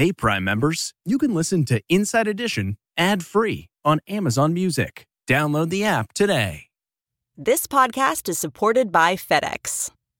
Hey, Prime members, you can listen to Inside Edition ad-free on Amazon Music. Download the app today. This podcast is supported by FedEx.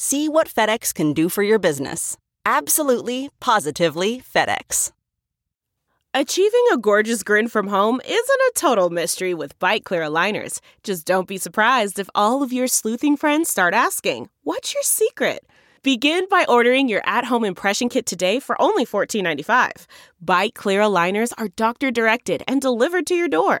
See what FedEx can do for your business. Absolutely, positively FedEx. Achieving a gorgeous grin from home isn't a total mystery with Bite Clear aligners. Just don't be surprised if all of your sleuthing friends start asking, "What's your secret?" Begin by ordering your at-home impression kit today for only $14.95. Bite Clear aligners are doctor-directed and delivered to your door.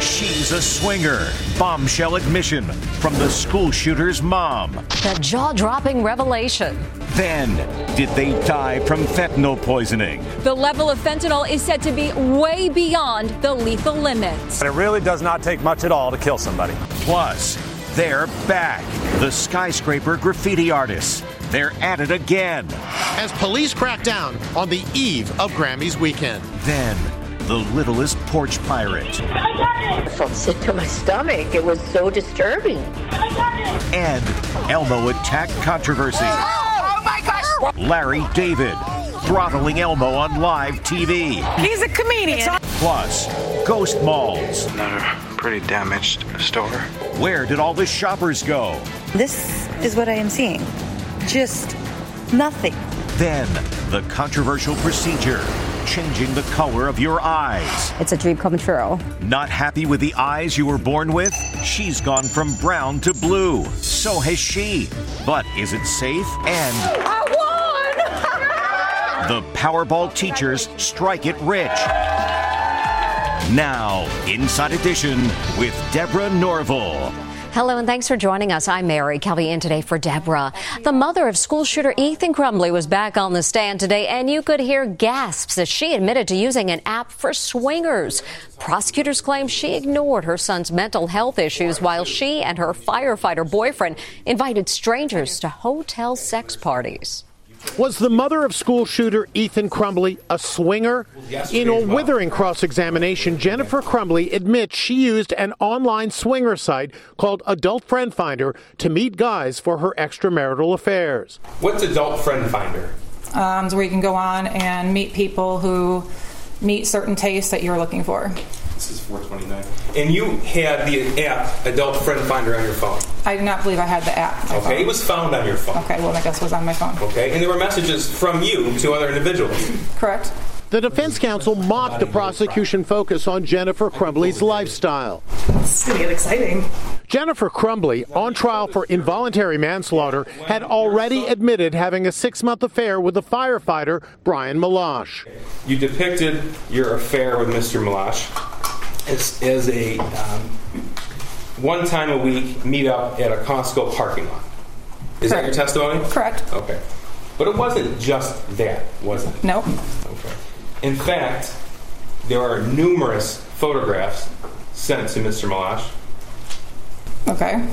She's a swinger. Bombshell admission from the school shooter's mom. The jaw-dropping revelation. Then, did they die from fentanyl poisoning? The level of fentanyl is said to be way beyond the lethal limits. And it really does not take much at all to kill somebody. Plus, they're back. The skyscraper graffiti artists. They're at it again. As police crack down on the eve of Grammys weekend. Then, the littlest porch pirate. I felt sick to my stomach. It was so disturbing. And Elmo attack controversy. Oh my gosh! Larry David throttling Elmo on live TV. He's a comedian. Plus, ghost malls. Another pretty damaged store. Where did all the shoppers go? This is what I am seeing. Just nothing. Then, the controversial procedure. Changing the color of your eyes. It's a dream come true. Not happy with the eyes you were born with? She's gone from brown to blue. So has she. But is it safe? And I won! The Powerball teachers strike it rich. Now, Inside Edition with Deborah Norville. Hello, and thanks for joining us. I'm Mary Kelly in today for Deborah. The mother of school shooter Ethan Crumbley was back on the stand today, and you could hear gasps as she admitted to using an app for swingers. Prosecutors claim she ignored her son's mental health issues while she and her firefighter boyfriend invited strangers to hotel sex parties. Was the mother of school shooter Ethan Crumbley a swinger? In a withering cross-examination, Jennifer Crumbley admits she used an online swinger site called Adult Friend Finder to meet guys for her extramarital affairs. What's Adult Friend Finder? It's where you can go on and meet people who meet certain tastes that you're looking for. This is 429. And you had the app, Adult Friend Finder, on your phone? I do not believe I had the app. Okay, phone. It was found on your phone. Okay, well, I guess it was on my phone. Okay, and there were messages from you to other individuals? Correct. The defense counsel mocked the prosecution focus on Jennifer Crumbley's lifestyle. This is going to get exciting. Jennifer Crumbley, on trial for involuntary manslaughter, had already admitted having a 6-month affair with the firefighter, Brian Melosh. You depicted your affair with Mr. Melosh as a one time a week meetup at a Costco parking lot. Is that your testimony? Correct. Okay. But it wasn't just that, was it? No. Okay. In fact, there are numerous photographs sent to Mr. Melosh. Okay.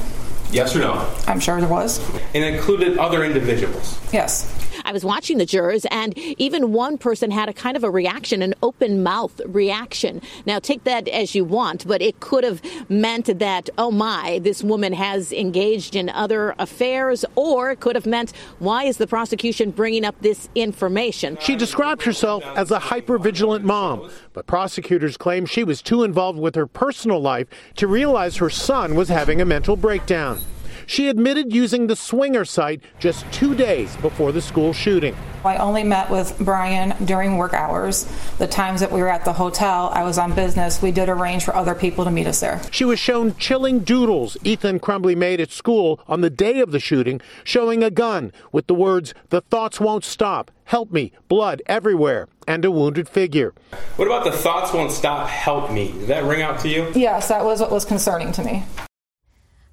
Yes or no? I'm sure there was. And included other individuals. Yes. I was watching the jurors, and even one person had a kind of a reaction, an open mouth reaction. Now, take that as you want, but it could have meant that, oh my, this woman has engaged in other affairs, or it could have meant, why is the prosecution bringing up this information? She described herself as a hypervigilant mom, but prosecutors claim she was too involved with her personal life to realize her son was having a mental breakdown. She admitted using the swinger site just 2 days before the school shooting. I only met with Brian during work hours. The times that we were at the hotel, I was on business. We did arrange for other people to meet us there. She was shown chilling doodles Ethan Crumbley made at school on the day of the shooting, showing a gun with the words, "The thoughts won't stop, help me, blood everywhere," and a wounded figure. What about "the thoughts won't stop, help me"? Did that ring out to you? Yes, that was what was concerning to me.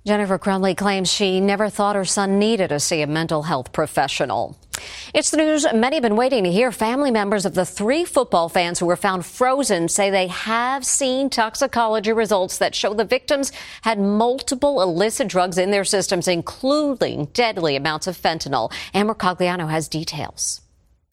Jennifer Crumbley claims she never thought her son needed to see a mental health professional. It's the news many have been waiting to hear. Family members of the three football fans who were found frozen say they have seen toxicology results that show the victims had multiple illicit drugs in their systems, including deadly amounts of fentanyl. Amber Cogliano has details.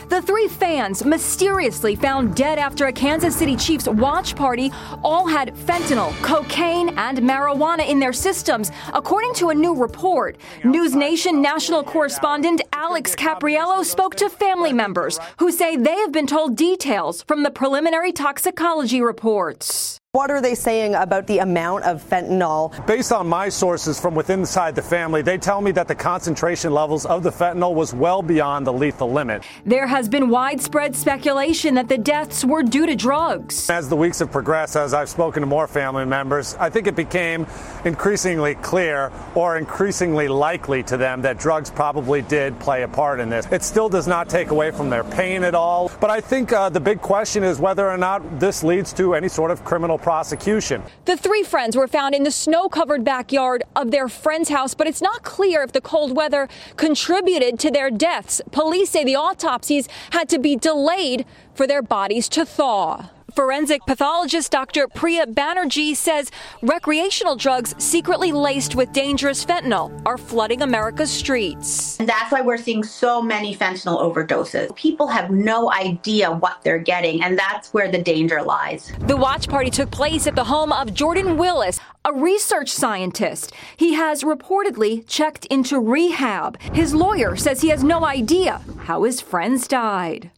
The three fans mysteriously found dead after a Kansas City Chiefs watch party all had fentanyl, cocaine, and marijuana in their systems, according to a new report. News Nation national correspondent Alex Capriello spoke to family members who say they have been told details from the preliminary toxicology reports. What are they saying about the amount of fentanyl? Based on my sources from within inside the family, they tell me that the concentration levels of the fentanyl was well beyond the lethal limit. There has been widespread speculation that the deaths were due to drugs. As the weeks have progressed, as I've spoken to more family members, I think it became increasingly clear or increasingly likely to them that drugs probably did play a part in this. It still does not take away from their pain at all. But I think the big question is whether or not this leads to any sort of criminal prosecution. The three friends were found in the snow-covered backyard of their friend's house, but it's not clear if the cold weather contributed to their deaths. Police say the autopsies had to be delayed for their bodies to thaw. Forensic pathologist Dr. Priya Banerjee says recreational drugs secretly laced with dangerous fentanyl are flooding America's streets. And that's why we're seeing so many fentanyl overdoses. People have no idea what they're getting, and that's where the danger lies. The watch party took place at the home of Jordan Willis, a research scientist. He has reportedly checked into rehab. His lawyer says he has no idea how his friends died.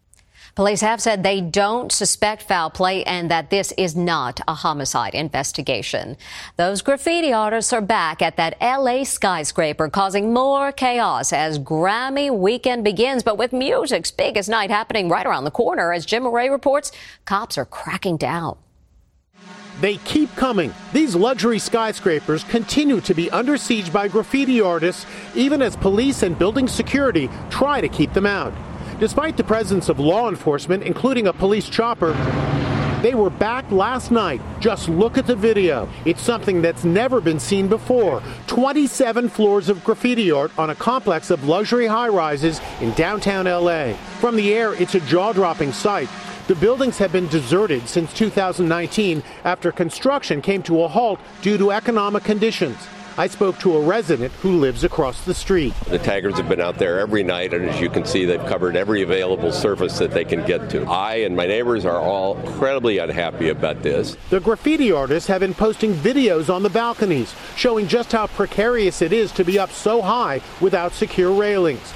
Police have said they don't suspect foul play and that this is not a homicide investigation. Those graffiti artists are back at that L.A. skyscraper, causing more chaos as Grammy weekend begins. But with music's biggest night happening right around the corner, as Jim Murray reports, cops are cracking down. They keep coming. These luxury skyscrapers continue to be under siege by graffiti artists, even as police and building security try to keep them out. Despite the presence of law enforcement, including a police chopper, they were back last night. Just look at the video. It's something that's never been seen before. 27 floors of graffiti art on a complex of luxury high-rises in downtown L.A. From the air, it's a jaw-dropping sight. The buildings have been deserted since 2019 after construction came to a halt due to economic conditions. I spoke to a resident who lives across the street. The taggers have been out there every night, and as you can see, they've covered every available surface that they can get to. I and my neighbors are all incredibly unhappy about this. The graffiti artists have been posting videos on the balconies, showing just how precarious it is to be up so high without secure railings.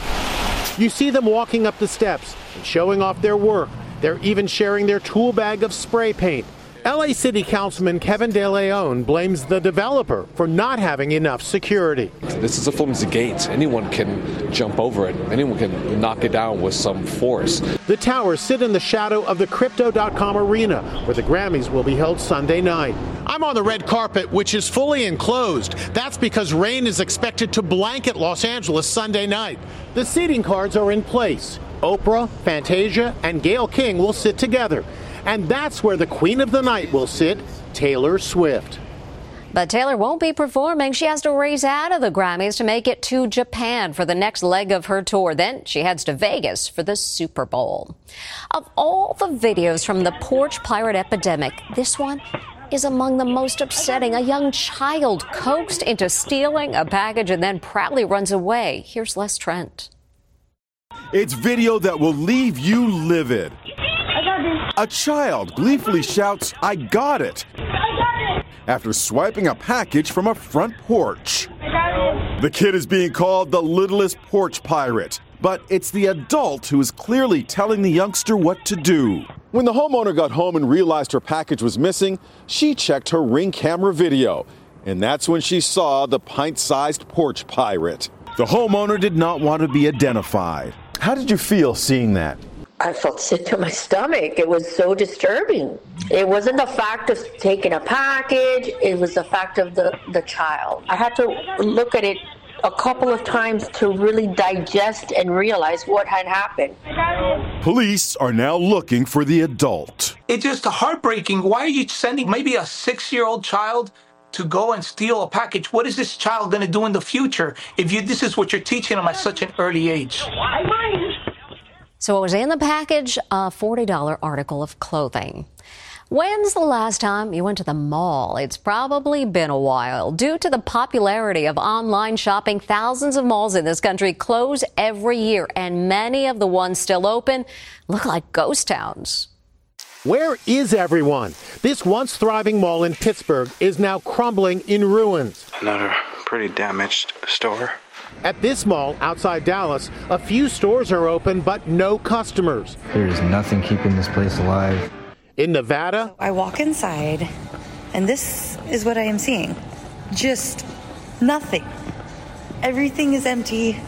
You see them walking up the steps and showing off their work. They're even sharing their tool bag of spray paint. L.A. City Councilman Kevin DeLeon blames the developer for not having enough security. This is a flimsy gate. Anyone can jump over it. Anyone can knock it down with some force. The towers sit in the shadow of the Crypto.com Arena, where the Grammys will be held Sunday night. I'm on the red carpet, which is fully enclosed. That's because rain is expected to blanket Los Angeles Sunday night. The seating cards are in place. Oprah, Fantasia, and Gail King will sit together. And that's where the queen of the night will sit, Taylor Swift. But Taylor won't be performing. She has to race out of the Grammys to make it to Japan for the next leg of her tour. Then she heads to Vegas for the Super Bowl. Of all the videos from the porch pirate epidemic, this one is among the most upsetting. A young child coaxed into stealing a package and then proudly runs away. Here's Les Trent. It's video that will leave you livid. A child gleefully shouts, "I got it!" after swiping a package from a front porch. The kid is being called the littlest porch pirate, but it's the adult who is clearly telling the youngster what to do. When the homeowner got home and realized her package was missing, she checked her Ring camera video, and that's when she saw the pint-sized porch pirate. The homeowner did not want to be identified. How did you feel seeing that? I felt sick to my stomach. It was so disturbing. It wasn't the fact of taking a package. It was the fact of the child. I had to look at it a couple of times to really digest and realize what had happened. Police are now looking for the adult. It's just heartbreaking. Why are you sending maybe a 6-year-old child to go and steal a package? What is this child going to do in the future if this is what you're teaching them at such an early age? So it was in the package, a $40 article of clothing. When's the last time you went to the mall? It's probably been a while. Due to the popularity of online shopping, thousands of malls in this country close every year, and many of the ones still open look like ghost towns. Where is everyone? This once thriving mall in Pittsburgh is now crumbling in ruins. Another pretty damaged store. At this mall outside Dallas, a few stores are open, but no customers. There is nothing keeping this place alive. In Nevada, I walk inside, and this is what I am seeing. Just nothing. Everything is empty.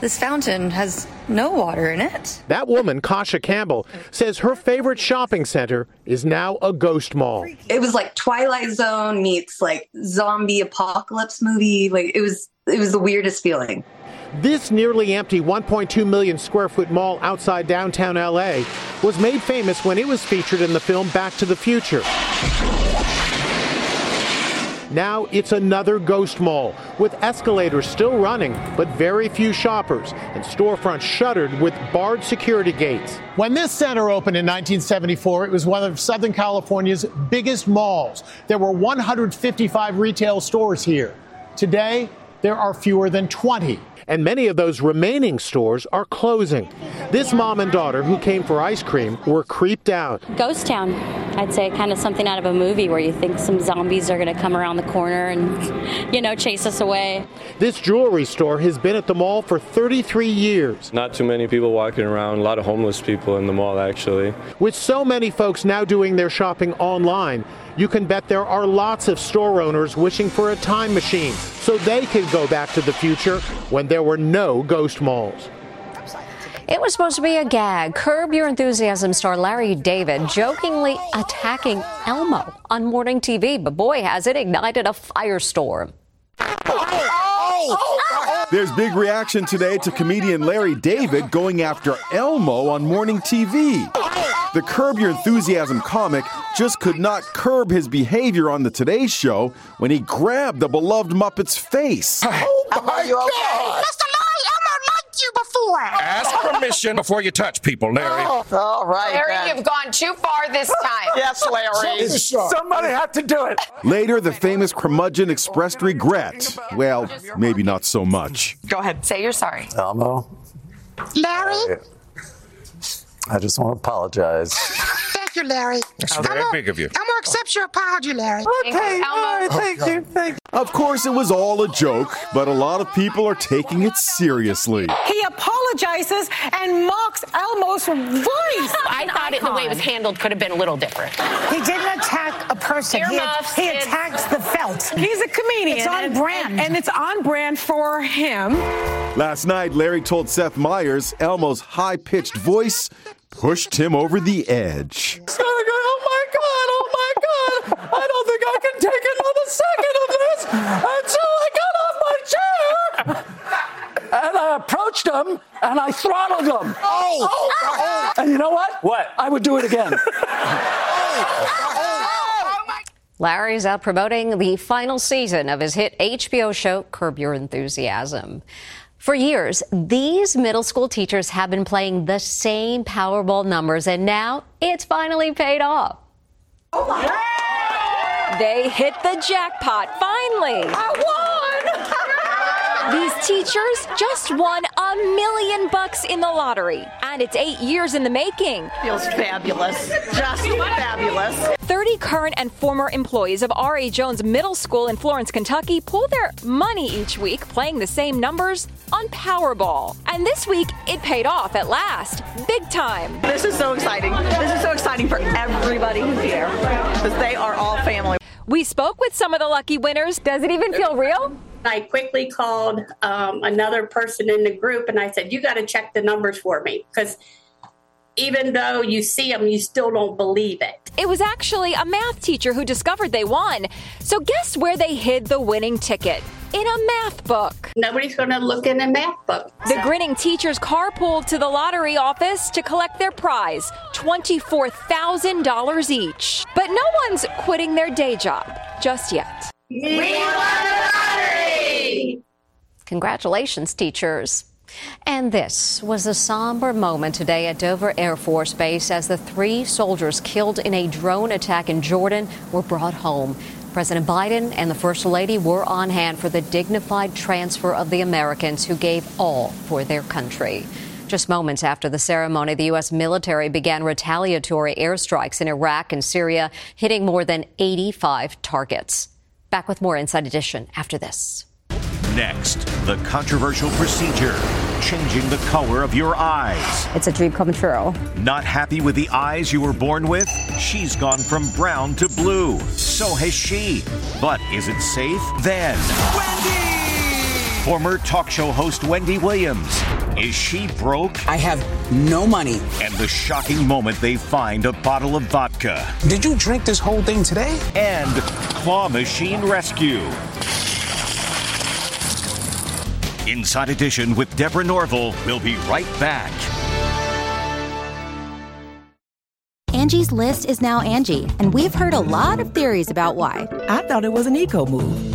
This fountain has no water in it. That woman, Kasha Campbell, says her favorite shopping center is now a ghost mall. It was like Twilight Zone meets like zombie apocalypse movie. Like it was the weirdest feeling. This nearly empty 1.2 million square foot mall outside downtown LA was made famous when it was featured in the film Back to the Future. Now it's another ghost mall with escalators still running, but very few shoppers and storefronts shuttered with barred security gates. When this center opened in 1974, it was one of Southern California's biggest malls. There were 155 retail stores here. Today, there are fewer than 20. And many of those remaining stores are closing. This mom and daughter who came for ice cream were creeped out. Ghost town, I'd say, kind of something out of a movie where you think some zombies are going to come around the corner and, chase us away. This jewelry store has been at the mall for 33 years. Not too many people walking around, a lot of homeless people in the mall, actually. With so many folks now doing their shopping online, you can bet there are lots of store owners wishing for a time machine so they can go back to the future when there were no ghost malls. It was supposed to be a gag. Curb Your Enthusiasm star Larry David jokingly attacking Elmo on morning TV, but boy, has it ignited a firestorm. There's big reaction today to comedian Larry David going after Elmo on morning TV. The Curb Your Enthusiasm comic just could not curb his behavior on the Today Show when he grabbed the beloved Muppet's face. Oh, my God! Okay? Mr. Larry, Elmo liked you before. Ask permission before you touch people, Larry. Oh, all right, Larry, then. You've gone too far this time. Yes, Larry. Somebody had to do it. Later, the famous curmudgeon expressed regret. Well, maybe not so much. Go ahead. Say you're sorry. Elmo. Larry. I just want to apologize. Thank you, Larry. That's very big of you. Elmo accepts your apology, Larry. Okay, Elmo. Thank you. Of course, it was all a joke, but a lot of people are taking it seriously. He apologizes and mocks Elmo's voice. I thought the way it was handled could have been a little different. He didn't attack a person. He attacks the felt. He's a comedian. It's on brand. And it's on brand for him. Last night, Larry told Seth Meyers Elmo's high-pitched voice pushed him over the edge. Oh my God, I don't think I can take another second of this until I got off my chair. And I approached him, and I throttled him. Oh. And you know what? What? I would do it again. Larry's out promoting the final season of his hit HBO show, Curb Your Enthusiasm. For years, these middle school teachers have been playing the same Powerball numbers, and now it's finally paid off. Oh my God. They hit the jackpot, finally. I won! These teachers just won $1 million in the lottery, and it's 8 years in the making. Feels fabulous, just fabulous. 30 current and former employees of R.A. Jones Middle School in Florence, Kentucky pool their money each week playing the same numbers on Powerball. And this week, it paid off at last. Big time. This is so exciting. This is so exciting for everybody who's here because they are all family. We spoke with some of the lucky winners. Does it even feel real? I quickly called another person in the group and I said, you got to check the numbers for me, because even though you see them, you still don't believe it. It was actually a math teacher who discovered they won. So guess where they hid the winning ticket? In a math book. Nobody's going to look in a math book. The grinning teachers carpooled to the lottery office to collect their prize, $24,000 each. But no one's quitting their day job just yet. We won the lottery! Congratulations, teachers. And this was a somber moment today at Dover Air Force Base as the three soldiers killed in a drone attack in Jordan were brought home. President Biden and the First Lady were on hand for the dignified transfer of the Americans who gave all for their country. Just moments after the ceremony, the U.S. military began retaliatory airstrikes in Iraq and Syria, hitting more than 85 targets. Back with more Inside Edition after this. Next, the controversial procedure, changing the color of your eyes. It's a dream come true. Not happy with the eyes you were born with? She's gone from brown to blue. So has she. But is it safe? Then, Wendy! Former talk show host Wendy Williams. Is she broke? I have no money. And the shocking moment they find a bottle of vodka. Did you drink this whole thing today? And claw machine rescue. Inside Edition with Deborah Norville. We'll be right back. Angie's List is now Angie, and we've heard a lot of theories about why. I thought it was an eco-move.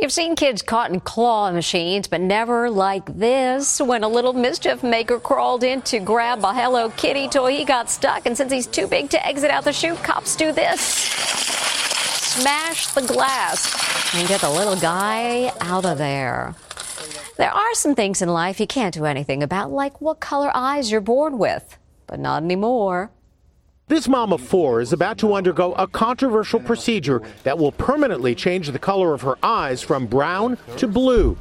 You've seen kids caught in claw machines, but never like this, when a little mischief maker crawled in to grab a Hello Kitty toy. He got stuck, and since he's too big to exit out the chute, cops do this. Smash the glass and get the little guy out of there. There are some things in life you can't do anything about, like what color eyes you're born with, but not anymore. This mom of 4 is about to undergo a controversial procedure that will permanently change the color of her eyes from brown to blue.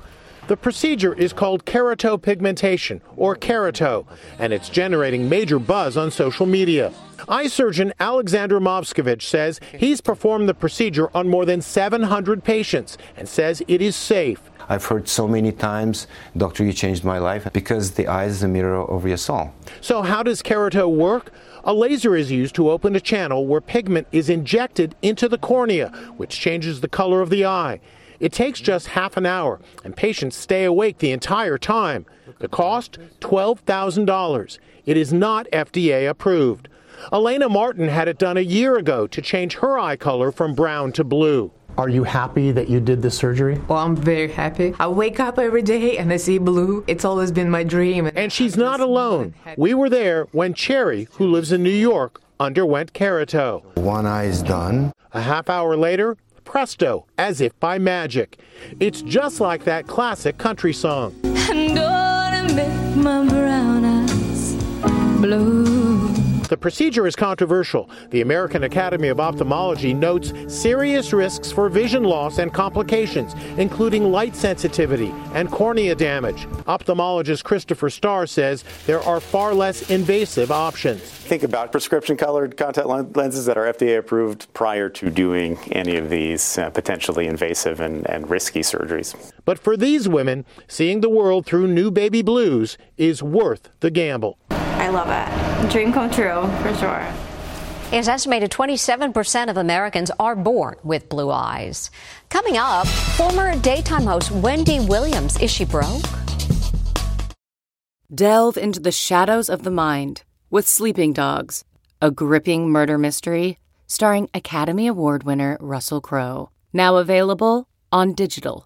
The procedure is called keratopigmentation, or kerato, and it's generating major buzz on social media. Eye surgeon Alexander Mavskovich says he's performed the procedure on more than 700 patients and says it is safe. I've heard so many times, "Doctor, you changed my life," because the eye is the mirror of your soul. So how does kerato work? A laser is used to open a channel where pigment is injected into the cornea, which changes the color of the eye. It takes just half an hour, and patients stay awake the entire time. The cost, $12,000. It is not FDA approved. Elena Martin had it done a year ago to change her eye color from brown to blue. Are you happy that you did this surgery? Well, I'm very happy. I wake up every day and I see blue. It's always been my dream. And she's not alone. We were there when Cherry, who lives in New York, underwent kerato. One eye is done. A half hour later, presto, as if by magic. It's just like that classic country song. I'm gonna make my brown eyes blue. The procedure is controversial. The American Academy of Ophthalmology notes serious risks for vision loss and complications, including light sensitivity and cornea damage. Ophthalmologist Christopher Starr says there are far less invasive options. Think about prescription-colored contact lenses that are FDA approved prior to doing any of these potentially invasive and risky surgeries. But for these women, seeing the world through new baby blues is worth the gamble. I love it. Dream come true, for sure. It's estimated 27% of Americans are born with blue eyes. Coming up, former daytime host Wendy Williams. Is she broke? Delve into the shadows of the mind with Sleeping Dogs, a gripping murder mystery starring Academy Award winner Russell Crowe. Now available on digital.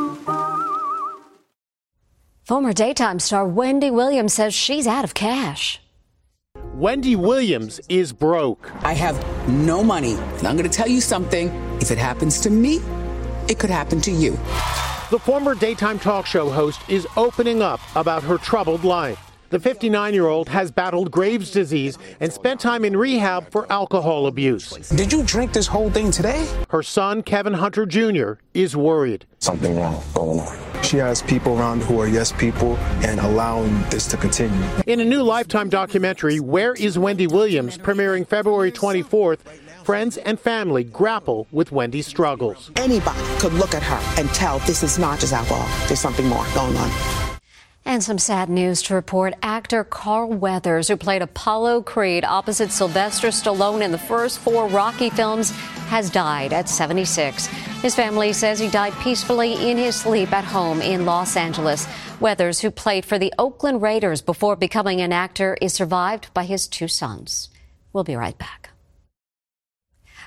Former daytime star Wendy Williams says she's out of cash. Wendy Williams is broke. I have no money, and I'm going to tell you something. If it happens to me, it could happen to you. The former daytime talk show host is opening up about her troubled life. The 59-year-old has battled Graves' disease and spent time in rehab for alcohol abuse. Did you drink this whole thing today? Her son, Kevin Hunter Jr., is worried. Something wrong going on. She has people around who are yes people and allowing this to continue. In a new Lifetime documentary, Where is Wendy Williams, premiering February 24th, friends and family grapple with Wendy's struggles. Anybody could look at her and tell this is not just alcohol. There's something more going on. And some sad news to report. Actor Carl Weathers, who played Apollo Creed opposite Sylvester Stallone in the first 4 Rocky films, has died at 76. His family says he died peacefully in his sleep at home in Los Angeles. Weathers, who played for the Oakland Raiders before becoming an actor, is survived by his 2 sons. We'll be right back.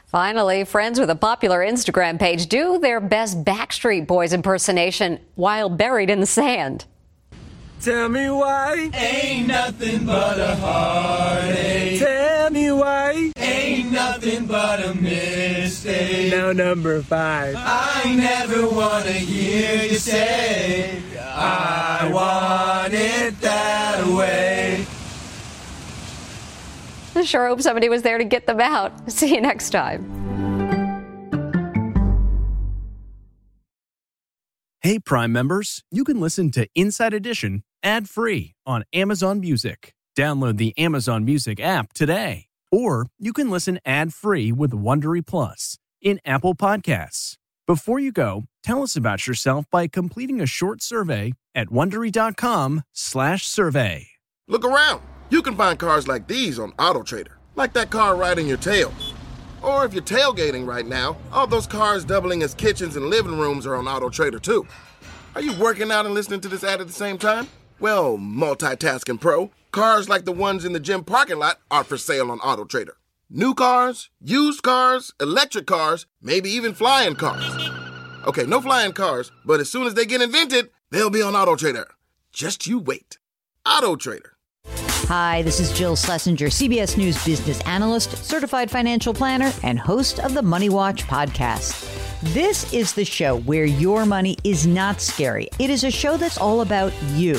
Finally, friends with a popular Instagram page do their best Backstreet Boys impersonation while buried in the sand. Tell me why ain't nothing but a heartache. Tell me why ain't nothing but a mistake. Now number 5. I never wanna hear you say I want it that way. I sure hope somebody was there to get them out. See you next time. Hey, Prime members, you can listen to Inside Edition ad-free on Amazon Music. Download the Amazon Music app today. Or you can listen ad-free with Wondery Plus in Apple Podcasts. Before you go, tell us about yourself by completing a short survey at Wondery.com/survey. Look around. You can find cars like these on AutoTrader, like that car riding your tail. Or if you're tailgating right now, all those cars doubling as kitchens and living rooms are on AutoTrader, too. Are you working out and listening to this ad at the same time? Well, multitasking pro, cars like the ones in the gym parking lot are for sale on AutoTrader. New cars, used cars, electric cars, maybe even flying cars. Okay, no flying cars, but as soon as they get invented, they'll be on AutoTrader. Just you wait. AutoTrader. Hi, this is Jill Schlesinger, CBS News business analyst, certified financial planner, and host of the Money Watch podcast. This is the show where your money is not scary. It is a show that's all about you.